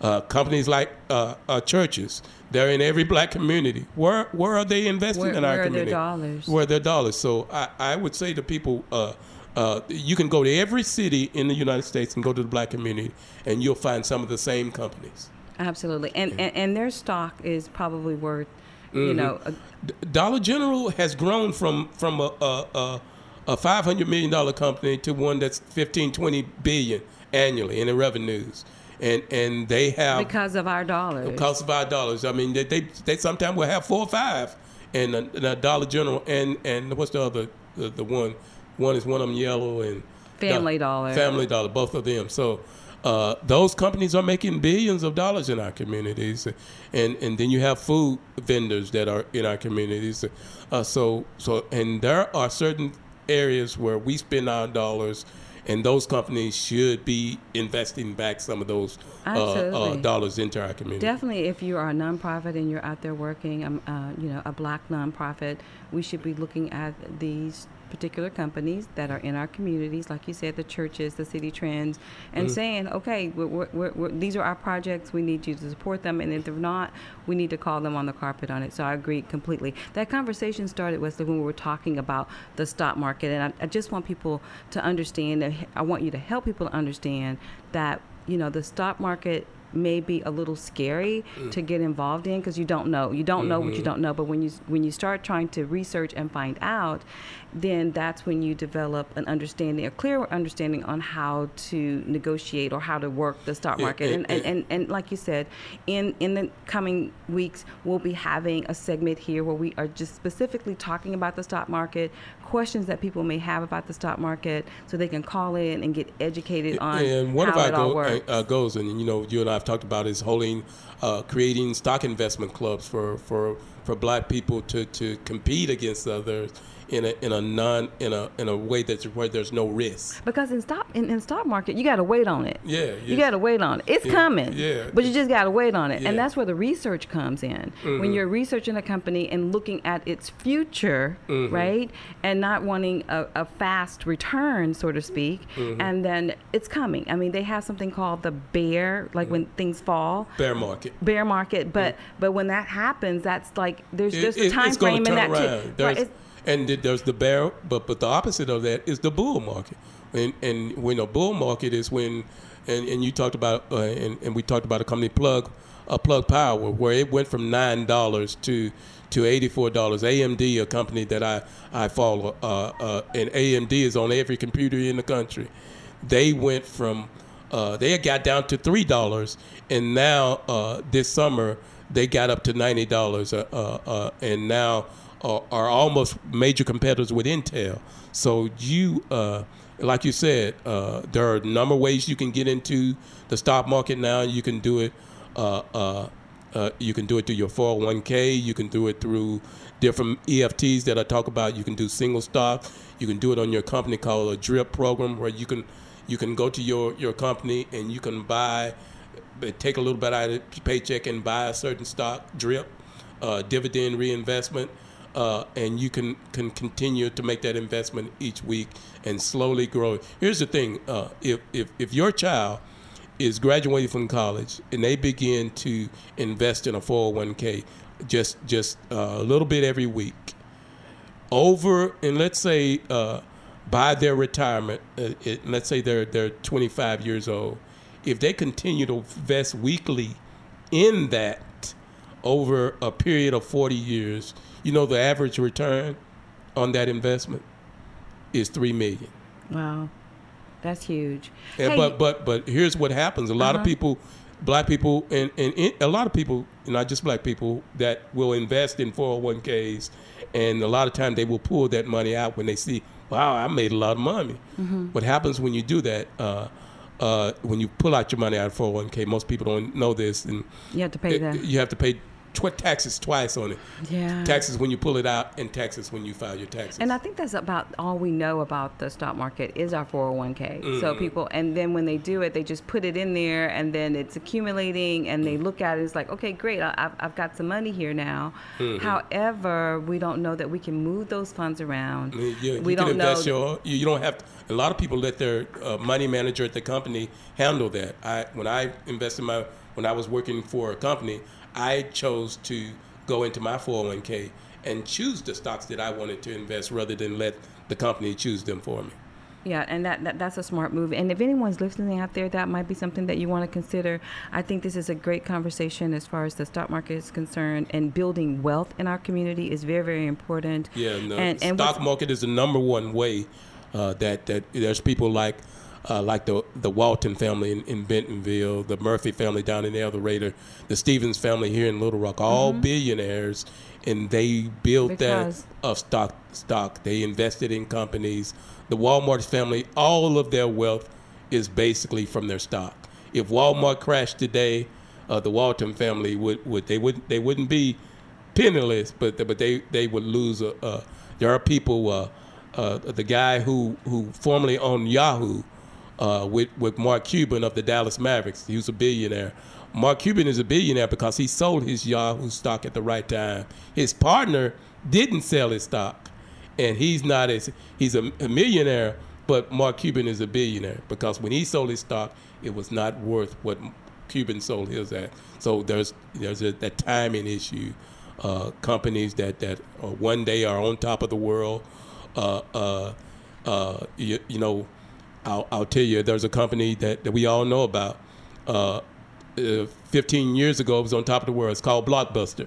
Uh, companies like uh, uh, churches, they're in every Black community. Where where are they investing where, in our where community? Where are their dollars? Where are their dollars? So I, I would say to people. Uh, Uh, you can go to every city in the United States and go to the Black community, and you'll find some of the same companies. Absolutely. And yeah. and, and their stock is probably worth, mm-hmm. you know. A- Dollar General has grown from, from a, a, a five hundred million dollars company to one that's fifteen, twenty billion dollars annually in the revenues. And and they have... Because of our dollars. Because of our dollars. I mean, they they, they sometimes will have four or five in a, in a Dollar General. And, and what's the other, the, the one... One is one of them yellow and Family Dollar. Family Dollar, both of them. So uh, those companies are making billions of dollars in our communities, and and then you have food vendors that are in our communities. Uh, so so and there are certain areas where we spend our dollars, and those companies should be investing back some of those uh, uh, dollars into our community. Definitely, if you are a nonprofit and you're out there working, um, uh, you know, a Black nonprofit, we should be looking at these particular companies that are in our communities, like you said, the churches, the City Trends, and mm-hmm. saying, okay, we're, we're, we're, we're, these are our projects. We need you to support them. And if they're not, we need to call them on the carpet on it. So I agree completely. That conversation started, Wesley, when we were talking about the stock market. And I, I just want people to understand, that I want you to help people to understand that, you know, the stock market may be a little scary mm. to get involved in because you don't know. You don't mm-hmm. know what you don't know. But when you when you start trying to research and find out, then that's when you develop an understanding, a clear understanding on how to negotiate or how to work the stock market. Yeah, and, and, and, and, and like you said, in, in the coming weeks, we'll be having a segment here where we are just specifically talking about the stock market, questions that people may have about the stock market so they can call in and get educated on and one how of our it all go, works. Uh, goals, and you know, you and I have talked about is holding, uh, creating stock investment clubs for, for for black people to, to compete against others in a in a non in a in a way that's where there's no risk. Because in stock in, in stock market, you got to wait on it. Yeah, yes. You got to wait on it. It's yeah, coming. Yeah, but you just got to wait on it, yeah. And that's where the research comes in. Mm-hmm. When you're researching a company and looking at its future, mm-hmm. right, and not wanting a, a fast return, so to speak, mm-hmm. and then it's coming. I mean, they have something called the bear, like mm-hmm. when things fall. Bear market. Bear market, but mm-hmm. but when that happens, that's like there's it, there's a time frame in that too. And there's the bear, but but the opposite of that is the bull market, and and when a bull market is when, and, and you talked about uh, and and we talked about a company Plug, uh, Plug Power, where it went from nine dollars to to eighty four dollars. A M D, a company that I I follow, uh, uh, and A M D is on every computer in the country. They went from, uh, they got down to three dollars, and now uh, this summer they got up to ninety dollars, uh, uh, uh, and now. Are almost major competitors with Intel. So you, uh, like you said, uh, there are a number of ways you can get into the stock market now. You can do it. Uh, uh, uh, you can do it through your four oh one k. You can do it through different E F Ts that I talk about. You can do single stock. You can do it on your company called a DRIP program, where you can you can go to your, your company and you can buy, take a little bit out of your paycheck and buy a certain stock, DRIP, uh, dividend reinvestment. Uh, and you can, can continue to make that investment each week and slowly grow. Here's the thing. Uh, if, if, if your child is graduating from college and they begin to invest in a four oh one k just just uh, a little bit every week, over, and let's say uh, by their retirement, uh, it, let's say they're, they're twenty-five years old, if they continue to invest weekly in that over a period of forty years, you know, the average return on that investment is three million dollars. Wow, that's huge. And hey, but but but here's what happens: a lot uh-huh. of people, black people, and, and and a lot of people, not just black people, that will invest in four oh one k's, and a lot of time they will pull that money out when they see, wow, I made a lot of money. Mm-hmm. What happens when you do that? Uh, uh, when you pull out your money out of four oh one k, most people don't know this, and you have to pay that. You have to pay. Tw- taxes twice on it. Yeah. Taxes when you pull it out and taxes when you file your taxes. And I think that's about all we know about the stock market is our four oh one k. Mm-hmm. So people, and then when they do it, they just put it in there and then it's accumulating and they look at it, it's like, okay, great, I've, I've got some money here now. Mm-hmm. However, we don't know that we can move those funds around. Yeah, you we can don't invest know. Your, you, you don't have to, a lot of people let their uh, money manager at the company handle that. I When I invested in my, when I was working for a company, I chose to go into my four oh one k and choose the stocks that I wanted to invest rather than let the company choose them for me. Yeah, and that, that that's a smart move. And if anyone's listening out there, that might be something that you want to consider. I think this is a great conversation as far as the stock market is concerned, and building wealth in our community is very, very important. Yeah, no, and the stock market is the number one way uh, that, that there's people like Uh, like the the Walton family in, in Bentonville, the Murphy family down in El Dorado, the Stevens family here in Little Rock, all mm-hmm. billionaires, and they built because. that of stock stock. They invested in companies. The Walmart family, all of their wealth is basically from their stock. If Walmart crashed today, uh, the Walton family would, would they wouldn't they wouldn't be penniless, but but they they would lose. A, uh, there are people. Uh, uh, the guy who who formerly owned Yahoo. Uh, with, with Mark Cuban of the Dallas Mavericks. He was a billionaire. Mark Cuban is a billionaire because he sold his Yahoo stock at the right time. His partner didn't sell his stock, and he's not as he's a, a millionaire, but Mark Cuban is a billionaire because when he sold his stock, it was not worth what Cuban sold his at. So there's there's a, that timing issue. Uh, companies that that uh, one day are on top of the world, uh, uh, uh, you, you know. I'll, I'll tell you, there's a company that, that we all know about. Uh, uh, fifteen years ago, it was on top of the world. It's called Blockbuster.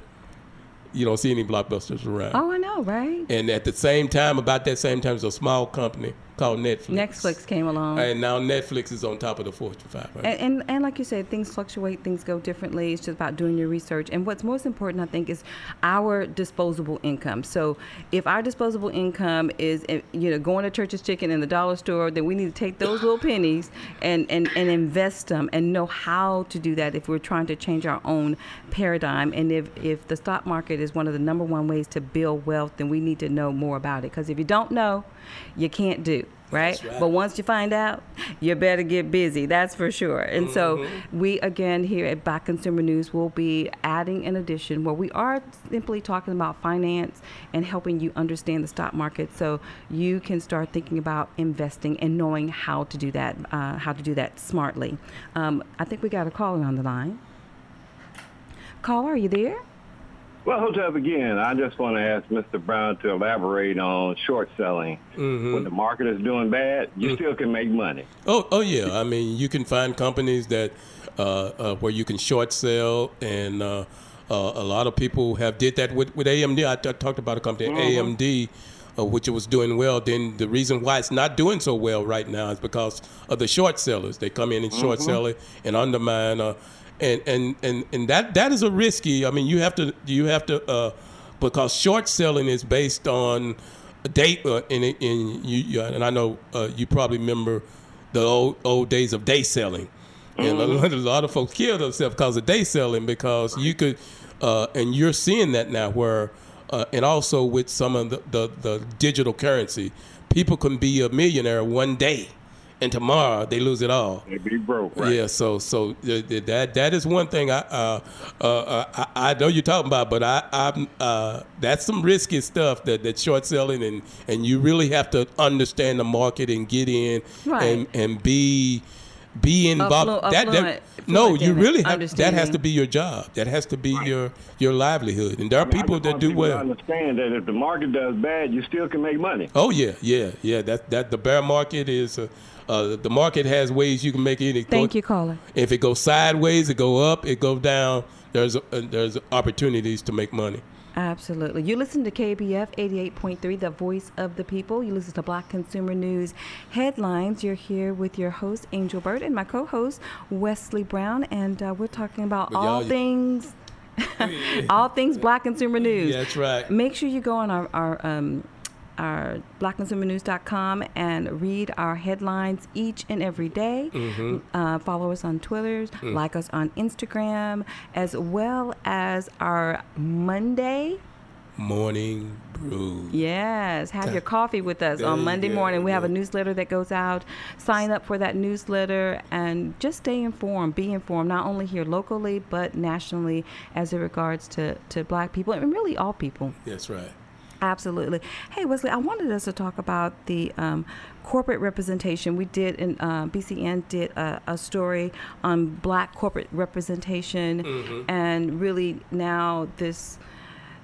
You don't see any Blockbusters around. Oh, I know, right? And at the same time, about that same time, it was a small company called Netflix. Netflix came along. And now Netflix is on top of the Fortune five hundred. Right? And, and and like you said, things fluctuate, things go differently. It's just about doing your research. And what's most important, I think, is our disposable income. So if our disposable income is, you know, going to Church's Chicken in the dollar store, then we need to take those little pennies and, and, and invest them and know how to do that if we're trying to change our own paradigm. And if, if the stock market is one of the number one ways to build wealth, then we need to know more about it. Because if you don't know, you can't do. Right? right? But once you find out, you better get busy. That's for sure. And mm-hmm. so we, again, here at Black Consumer News will be adding an addition where we are simply talking about finance and helping you understand the stock market so you can start thinking about investing and knowing how to do that, uh, how to do that smartly. Um, I think we got a caller on the line. Caller, are you there? Well, hold up again. I just want to ask Mister Brown to elaborate on short selling. Mm-hmm. When the market is doing bad, you mm-hmm. still can make money. Oh, oh yeah. I mean, you can find companies that uh, uh, where you can short sell, and uh, uh, a lot of people have did that with, with A M D. I, t- I talked about a company, mm-hmm. A M D, uh, which was doing well. Then the reason why it's not doing so well right now is because of the short sellers. They come in and short mm-hmm. sell it and undermine. Uh, And and, and, and that, that is a risky. I mean, you have to you have to uh, because short selling is based on data. And in, in you and I know uh, you probably remember the old old days of day selling, and mm-hmm. a, lot, a lot of folks killed themselves because of day selling, because you could uh, and you're seeing that now where uh, and also with some of the, the, the digital currency, people can be a millionaire one day. And tomorrow they lose it all. They be broke, right? Yeah. So, so that that is one thing I uh, uh, I, I know you're talking about, but I I'm, uh, that's some risky stuff that, that short selling, and, and you really have to understand the market and get in right. and and be be involved. Uplo- that, that, no, you really have, that has to be your job. That has to be right. your your livelihood. And there are I mean, people that do people well. Understand that if the market does bad, you still can make money. Oh yeah, yeah, yeah. That that the bear market is. Uh, Uh, the market has ways you can make it. Thank go, you, caller. If it goes sideways, it go up, it go down. There's uh, there's opportunities to make money. Absolutely. You listen to K B F eighty-eight point three, the voice of the people. You listen to Black Consumer News Headlines. You're here with your host, Angel Bird, and my co-host, Wesley Brown. And uh, we're talking about but all things... all things Black Consumer News. Yeah, that's right. Make sure you go on our... our um, our black consumer news dot com and read our headlines each and every day. Mm-hmm. Uh, follow us on Twitter, mm. like us on Instagram, as well as our Monday Morning Brew. Yes, have your coffee with us on Monday morning. We have a newsletter that goes out. Sign up for that newsletter and just stay informed, be informed, not only here locally, but nationally as it regards to, to Black people and really all people. That's right. Absolutely. Hey, Wesley, I wanted us to talk about the um, corporate representation. We did, in uh, B C N did a, a story on Black corporate representation, mm-hmm. and really now this...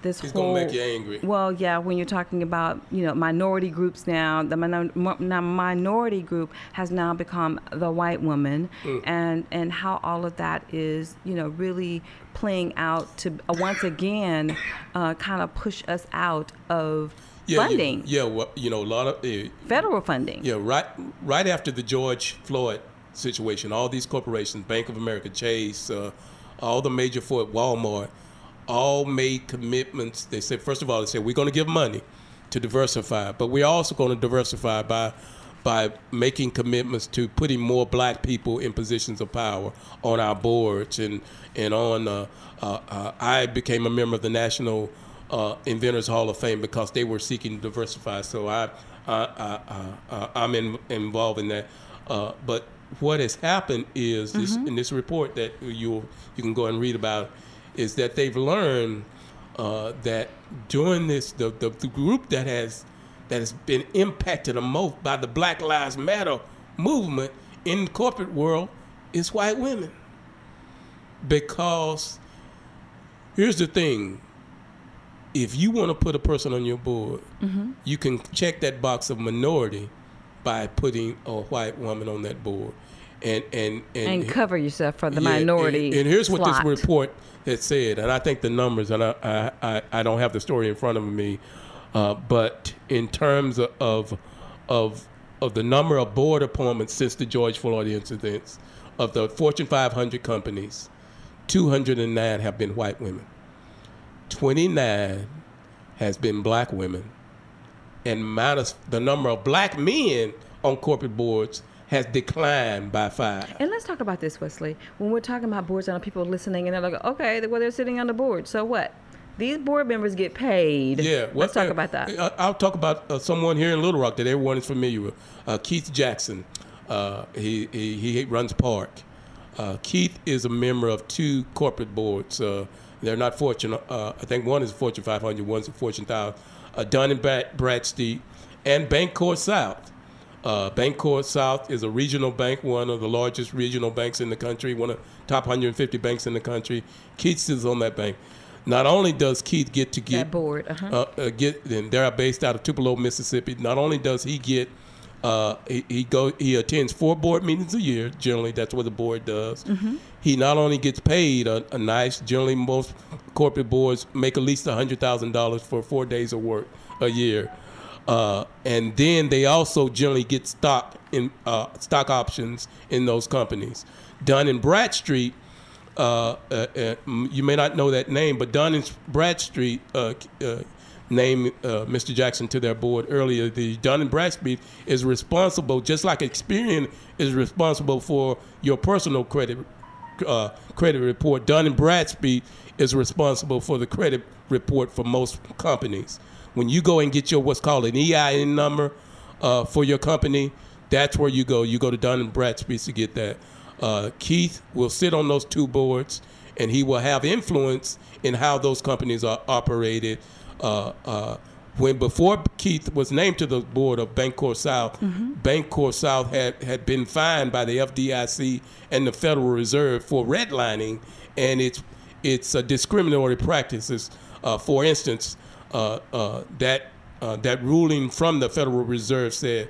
This it's whole, gonna make you angry. Well, yeah, when you're talking about, you know, minority groups now, the minor, now minority group has now become the white woman, mm. and and how all of that is, you know, really playing out to uh, once again, uh, kind of push us out of yeah, funding. Yeah, yeah well, you know, a lot of uh, federal funding. Yeah, right. Right after the George Floyd situation, all these corporations, Bank of America, Chase, uh, all the major four, Walmart. All made commitments. They said, first of all, they said, we're going to give money to diversify, but we're also going to diversify by by making commitments to putting more Black people in positions of power on our boards and, and on. Uh, uh, uh, I became a member of the National uh, Inventors Hall of Fame because they were seeking to diversify, so I, I, I, I, I'm in, involved in that. Uh, but what has happened is, this, mm-hmm. in this report that you you can go and read about, is that they've learned uh, that during this, the, the the group that has that has been impacted the most by the Black Lives Matter movement in the corporate world is white women. Because here's the thing: if you want to put a person on your board, mm-hmm. you can check that box of minority by putting a white woman on that board. And and, and and cover yourself for the yeah, minority. And, and here's slot. What this report had said, and I think the numbers, and I I, I don't have the story in front of me, uh, but in terms of of of, of the number of board appointments since the George Floyd incidents. Of the Fortune five hundred companies, two hundred nine have been white women. twenty-nine has been black women. And minus the number of black men on corporate boards has declined by five. And let's talk about this, Wesley. When we're talking about boards, I know people are listening and they're like, okay, well, they're sitting on the board, so what? These board members get paid. Yeah, well, let's talk uh, about that. I'll talk about uh, someone here in Little Rock that everyone is familiar with, uh, Keith Jackson. Uh, he, he he runs Park. Uh, Keith is a member of two corporate boards. Uh, they're not Fortune. Uh, I think one is Fortune five hundred, one's a Fortune one thousand. Uh, Dun and Bradstreet and Bancorp South. Uh, Bancorp South is a regional bank, one of the largest regional banks in the country, one of the top one hundred fifty banks in the country. Keith is on that bank. Not only does Keith get to get that board, uh-huh. uh, uh, get, and they're based out of Tupelo, Mississippi. Not only does he get, uh, he, he go, he attends four board meetings a year. Generally, that's what the board does. Mm-hmm. He not only gets paid a, a nice. Generally, most corporate boards make at least a hundred thousand dollars for four days of work a year, uh, and then they also generally get stock in uh, stock options in those companies. Dun and Bradstreet. Uh, uh, uh, you may not know that name, but Dun and Bradstreet uh, uh, named uh, Mister Jackson to their board earlier. The Dun and Bradstreet is responsible, just like Experian is responsible for your personal credit uh, credit report. Dun and Bradstreet is responsible for the credit report for most companies. When you go and get your what's called an E I N number uh, for your company, that's where you go. You go to Dun and Bradstreet to get that. Uh, Keith will sit on those two boards, and he will have influence in how those companies are operated. Uh, uh, when before Keith was named to the board of Bancorp South, mm-hmm. Bancorp South had, had been fined by the F D I C and the Federal Reserve for redlining and its its uh, discriminatory practices. Uh, for instance, uh, uh, that uh, that ruling from the Federal Reserve said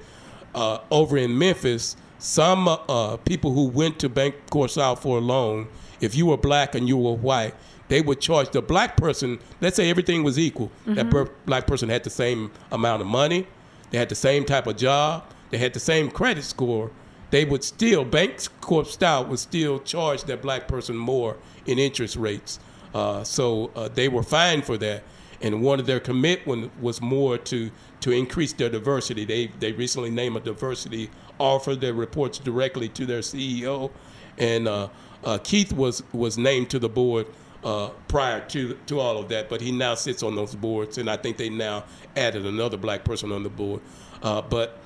uh, over in Memphis. Some uh, people who went to Bancorp South for a loan, if you were black and you were white, they would charge the black person, let's say everything was equal. Mm-hmm. That per- black person had the same amount of money. They had the same type of job. They had the same credit score. They would still, Bancorp South would still charge that black person more in interest rates. Uh, so uh, they were fined for that. And one of their commitment was more to, to increase their diversity. They they recently named a diversity offer that reports directly to their C E O. And uh, uh, Keith was, was named to the board uh, prior to to all of that, but he now sits on those boards. And I think they now added another black person on the board. Uh, but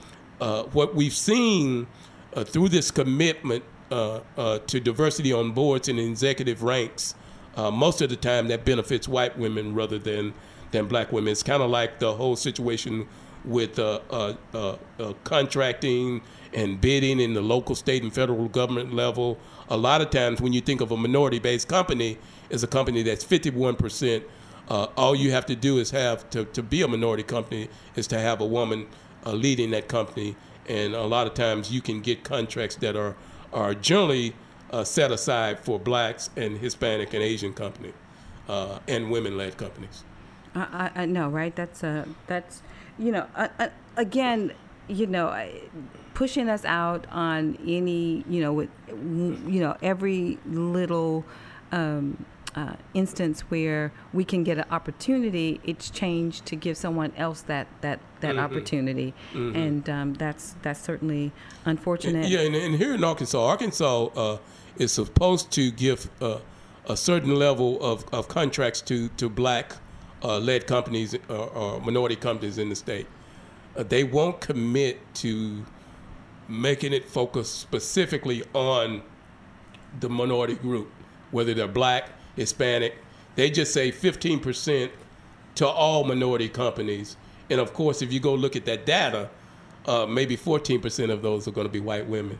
uh, what we've seen uh, through this commitment uh, uh, to diversity on boards and executive ranks, Uh, most of the time that benefits white women rather than, than black women. It's kind of like the whole situation with uh, uh, uh, uh, contracting and bidding in the local, state, and federal government level. A lot of times when you think of a minority-based company, it's a company that's fifty-one percent. Uh, all you have to do is have to, to be a minority company is to have a woman uh, leading that company. And a lot of times you can get contracts that are, are generally Uh, set aside for blacks and Hispanic and Asian company uh, and women-led companies. I, I know, right? That's a that's you know I, I, again, you know, I, pushing us out on any you know with you know every little um, uh, instance where we can get an opportunity, it's changed to give someone else that that, that mm-hmm. opportunity, mm-hmm. and um, that's that's certainly unfortunate. And, yeah, and, and here in Arkansas, Arkansas. Uh, is supposed to give uh, a certain level of, of contracts to, to black-led uh, companies or, or minority companies in the state. Uh, they won't commit to making it focus specifically on the minority group, whether they're black, Hispanic. They just say fifteen percent to all minority companies. And, of course, if you go look at that data, uh, maybe fourteen percent of those are going to be white women.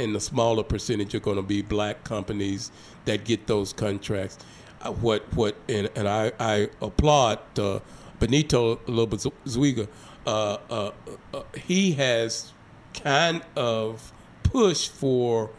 And the smaller percentage are going to be black companies that get those contracts. Uh, what what and, and I, I applaud uh, Benito Lopez Zuiga. Uh, uh, uh, he has kind of pushed for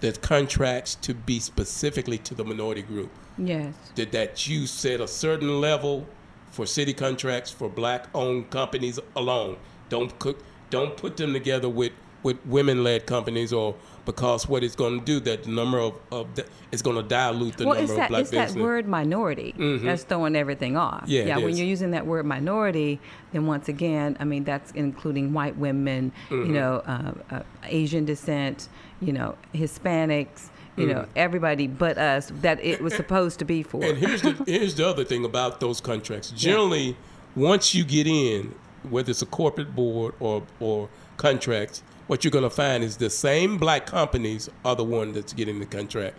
the contracts to be specifically to the minority group. Yes, that that you set a certain level for city contracts for black-owned companies alone. Don't cook. Don't put them together with, with women-led companies, or because what it's going to do, that the number of, of it's going to dilute the well, number that, of black businesses. Well, it's that word minority mm-hmm. that's throwing everything off. Yeah, yeah when you're using that word minority, then once again, I mean, that's including white women, mm-hmm. you know, uh, uh, Asian descent, you know, Hispanics, you mm-hmm. know, everybody but us, that it was supposed to be for. And here's the, here's the other thing about those contracts. Generally, yeah. once you get in, whether it's a corporate board or or contracts, what you're going to find is the same black companies are the one that's getting the contract.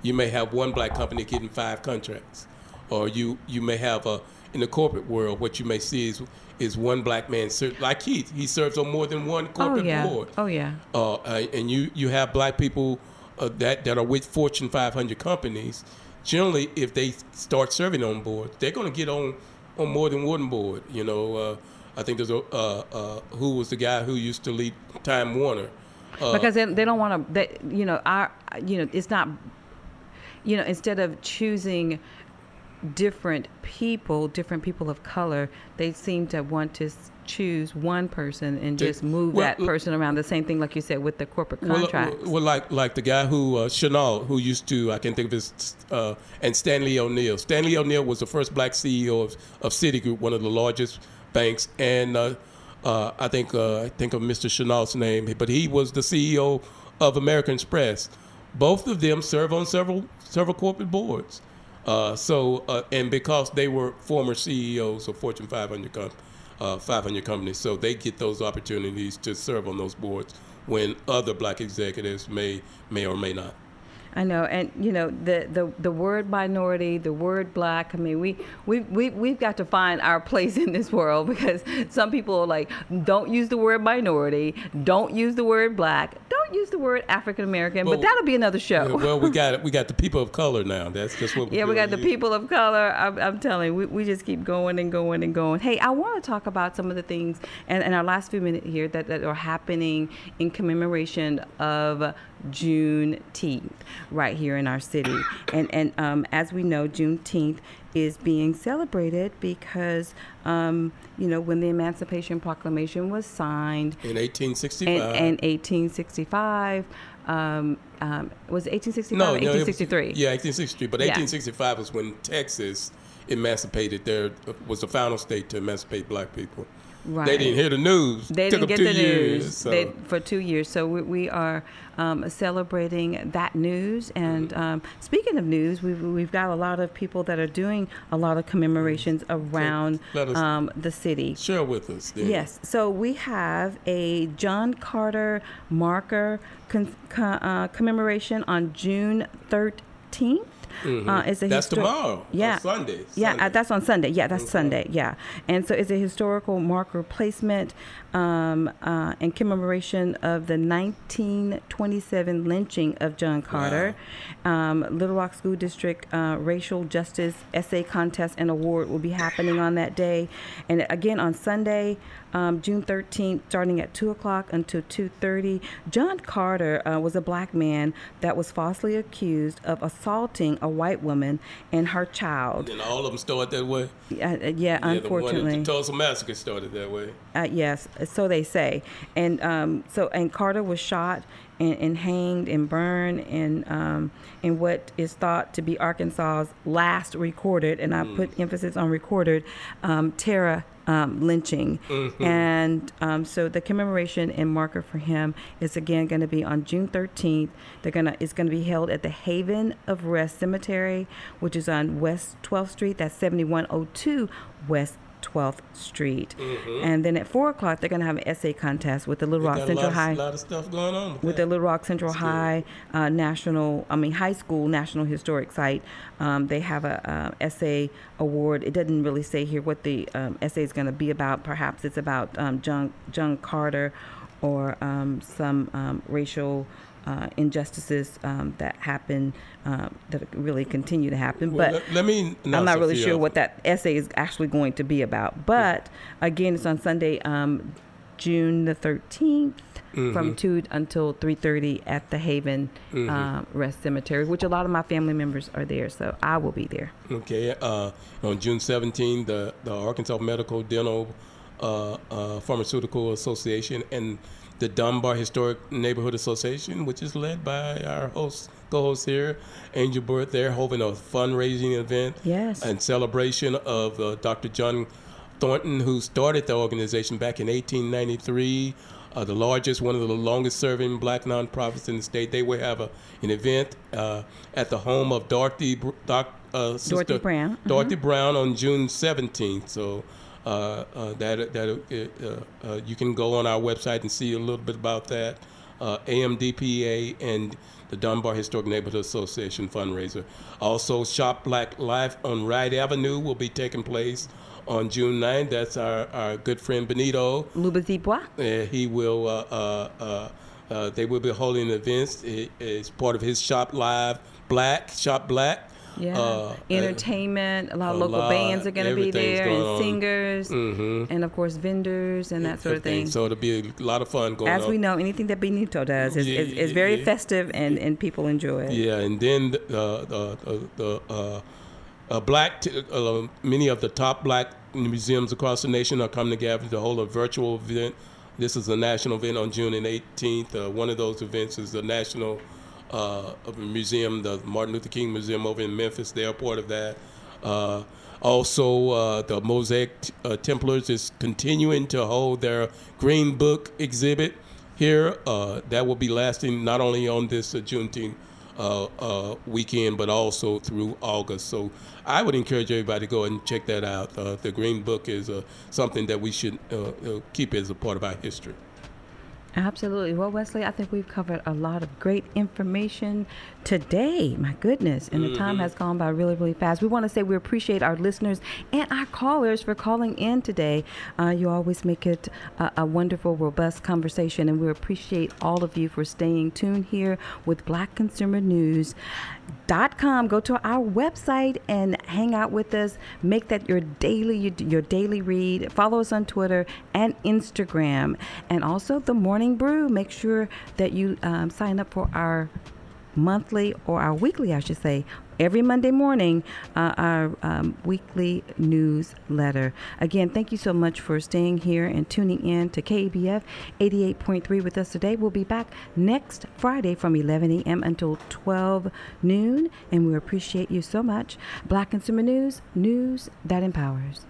You may have one black company getting five contracts, or you, you may have a in the corporate world. What you may see is is one black man serve, like Keith. He serves on more than one corporate oh, yeah. board. Oh yeah. Uh, uh, and you you have black people uh, that that are with Fortune five hundred companies. Generally, if they start serving on board, they're going to get on on more than one board. You know. Uh, I think there's a, uh, uh, who was the guy who used to lead Time Warner? Uh, because they, they don't want to, you know, our, you know, it's not, you know, instead of choosing different people, different people of color, they seem to want to choose one person and just they, move well, that well, person around. The same thing, like you said, with the corporate contracts. Well, well like like the guy who, uh, Chenault, who used to, I can't think of his, uh, and Stanley O'Neill. Stanley O'Neill was the first black C E O of, of Citigroup, one of the largest banks, and uh, uh, I think uh, I think of Mister Chenault's name, but he was the C E O of American Express. Both of them serve on several several corporate boards. Uh, so uh, and because they were former C E Os of Fortune five hundred com- uh, five hundred companies, so they get those opportunities to serve on those boards when other black executives may may or may not. I know, and you know the, the, the word minority, the word black. I mean, we we we we've got to find our place in this world, because some people are like, don't use the word minority, don't use the word black, don't use the word African American. Well, but that'll be another show. Yeah, well, we got we got the people of color now. That's just what. We're yeah, we got the use. people of color. I'm, I'm telling you, we we just keep going and going and going. Hey, I want to talk about some of the things and in, in our last few minutes here that, that are happening in commemoration of Juneteenth right here in our city. And and um, as we know, Juneteenth is being celebrated because, um, you know, when the Emancipation Proclamation was signed in eighteen sixty-five. And, and eighteen sixty-five, um, um, was it eighteen sixty-five no, or eighteen sixty-three? No, was, yeah, eighteen sixty-three. But yeah. eighteen sixty-five was when Texas emancipated. There was the final state to emancipate black people. Right. They didn't hear the news. They Took didn't get the years, news so. they, for two years. So we, we are um, celebrating that news. And mm-hmm. um, speaking of news, we've, we've got a lot of people that are doing a lot of commemorations around so um, the city. Share with us. Then. Yes. So we have a John Carter marker con- con- uh, commemoration on June thirteenth. Mm-hmm. Uh, it's a that's histori- tomorrow. Yeah, Sunday. Yeah, Sunday. Uh, that's on Sunday. Yeah, that's mm-hmm. Sunday. Yeah, and so it's a historical marker placement um, uh, in commemoration of the nineteen twenty-seven lynching of John Carter. Wow. Um, Little Rock School District uh, Racial Justice Essay Contest and Award will be happening on that day, and again on Sunday, um, June thirteenth, starting at two o'clock until two thirty. John Carter uh, was a black man that was falsely accused of assaulting a white woman and her child. And all of them started that way? Uh, yeah, yeah, unfortunately. The, one, the Tulsa Massacre started that way. Uh, yes, so they say. And um, so, and Carter was shot and, and hanged and burned in, um, in what is thought to be Arkansas's last recorded, and I mm. put emphasis on recorded, um, terror um, lynching. Mm-hmm. And um, so the commemoration and marker for him is again going to be on June thirteenth. They're gonna it's going to be held at the Haven of Rest Cemetery, which is on West twelfth Street. That's seventy-one oh two West twelfth Street. Mm-hmm. And then at four o'clock, they're going to have an essay contest with the Little Rock Central High. There's a lot of stuff going on. With, with the Little Rock Central High uh, National, I mean, High School National Historic Site. Um, they have a uh, essay award. It doesn't really say here what the um, essay is going to be about. Perhaps it's about um, John, John Carter or um, some um, racial Uh, injustices um, that happen, uh, that really continue to happen. Well, but let, let me I'm not really sure what that essay is actually going to be about. But yeah. again, it's on Sunday, um, June the thirteenth, mm-hmm. from two until three thirty at the Haven mm-hmm. uh, Rest Cemetery, which a lot of my family members are there, so I will be there. Okay. Uh, on June seventeenth, the the Arkansas Medical Dental uh, uh, Pharmaceutical Association and the Dunbar Historic Neighborhood Association, which is led by our host, co-host here, Angel Bird. They're holding a fundraising event yes. and celebration of uh, Doctor John Thornton, who started the organization back in eighteen ninety-three, uh, the largest, one of the longest-serving black nonprofits in the state. They will have a, an event uh, at the home of Dorothy, Doc, uh, sister, Dorothy Brown. Dorothy mm-hmm. Brown on June seventeenth. So uh, uh, that that uh, uh, you can go on our website and see a little bit about that. Uh, A M D P A and the Dunbar Historic Neighborhood Association fundraiser. Also, Shop Black Life on Wright Avenue will be taking place on June ninth, that's our, our good friend Benito. Lubazibwa. Uh, he will, uh, uh, uh, uh, they will be holding events. It, it's part of his Shop Live Black, Shop Black. Yeah. Uh, Entertainment, a lot of a local lot, bands are going to be there, and singers, mm-hmm. and of course vendors and that sort of thing. So it'll be a lot of fun going on. As we know, anything that Benito does is, yeah, is, is very yeah. festive and, and people enjoy it. Yeah, and then the, uh, the, the uh, Uh, black, t- uh, many of the top black museums across the nation are coming together to hold a virtual event. This is a national event on June eighteenth. Uh, one of those events is the National uh, Museum, the Martin Luther King Museum over in Memphis. They are part of that. Uh, also, uh, the Mosaic uh, Templars is continuing to hold their Green Book exhibit here. Uh, that will be lasting not only on this uh, Juneteenth Uh, uh, weekend, but also through August. So I would encourage everybody to go and check that out. Uh, the Green Book is uh, something that we should uh, uh, keep as a part of our history. Absolutely. Well, Wesley, I think we've covered a lot of great information today. My goodness. And the mm-hmm. time has gone by really, really fast. We want to say we appreciate our listeners and our callers for calling in today. Uh, you always make it a, a wonderful, robust conversation. And we appreciate all of you for staying tuned here with black consumer news dot com. Go to our website and hang out with us. Make that your daily, your, your daily read. Follow us on Twitter and Instagram. And also the morning brew. Make sure that you um, sign up for our monthly or our weekly, I should say, every Monday morning, uh, our um, weekly newsletter. Again, thank you so much for staying here and tuning in to K E B F eighty-eight point three with us today. We'll be back next Friday from eleven a.m. until twelve noon, and we appreciate you so much. Black Consumer News, news that empowers.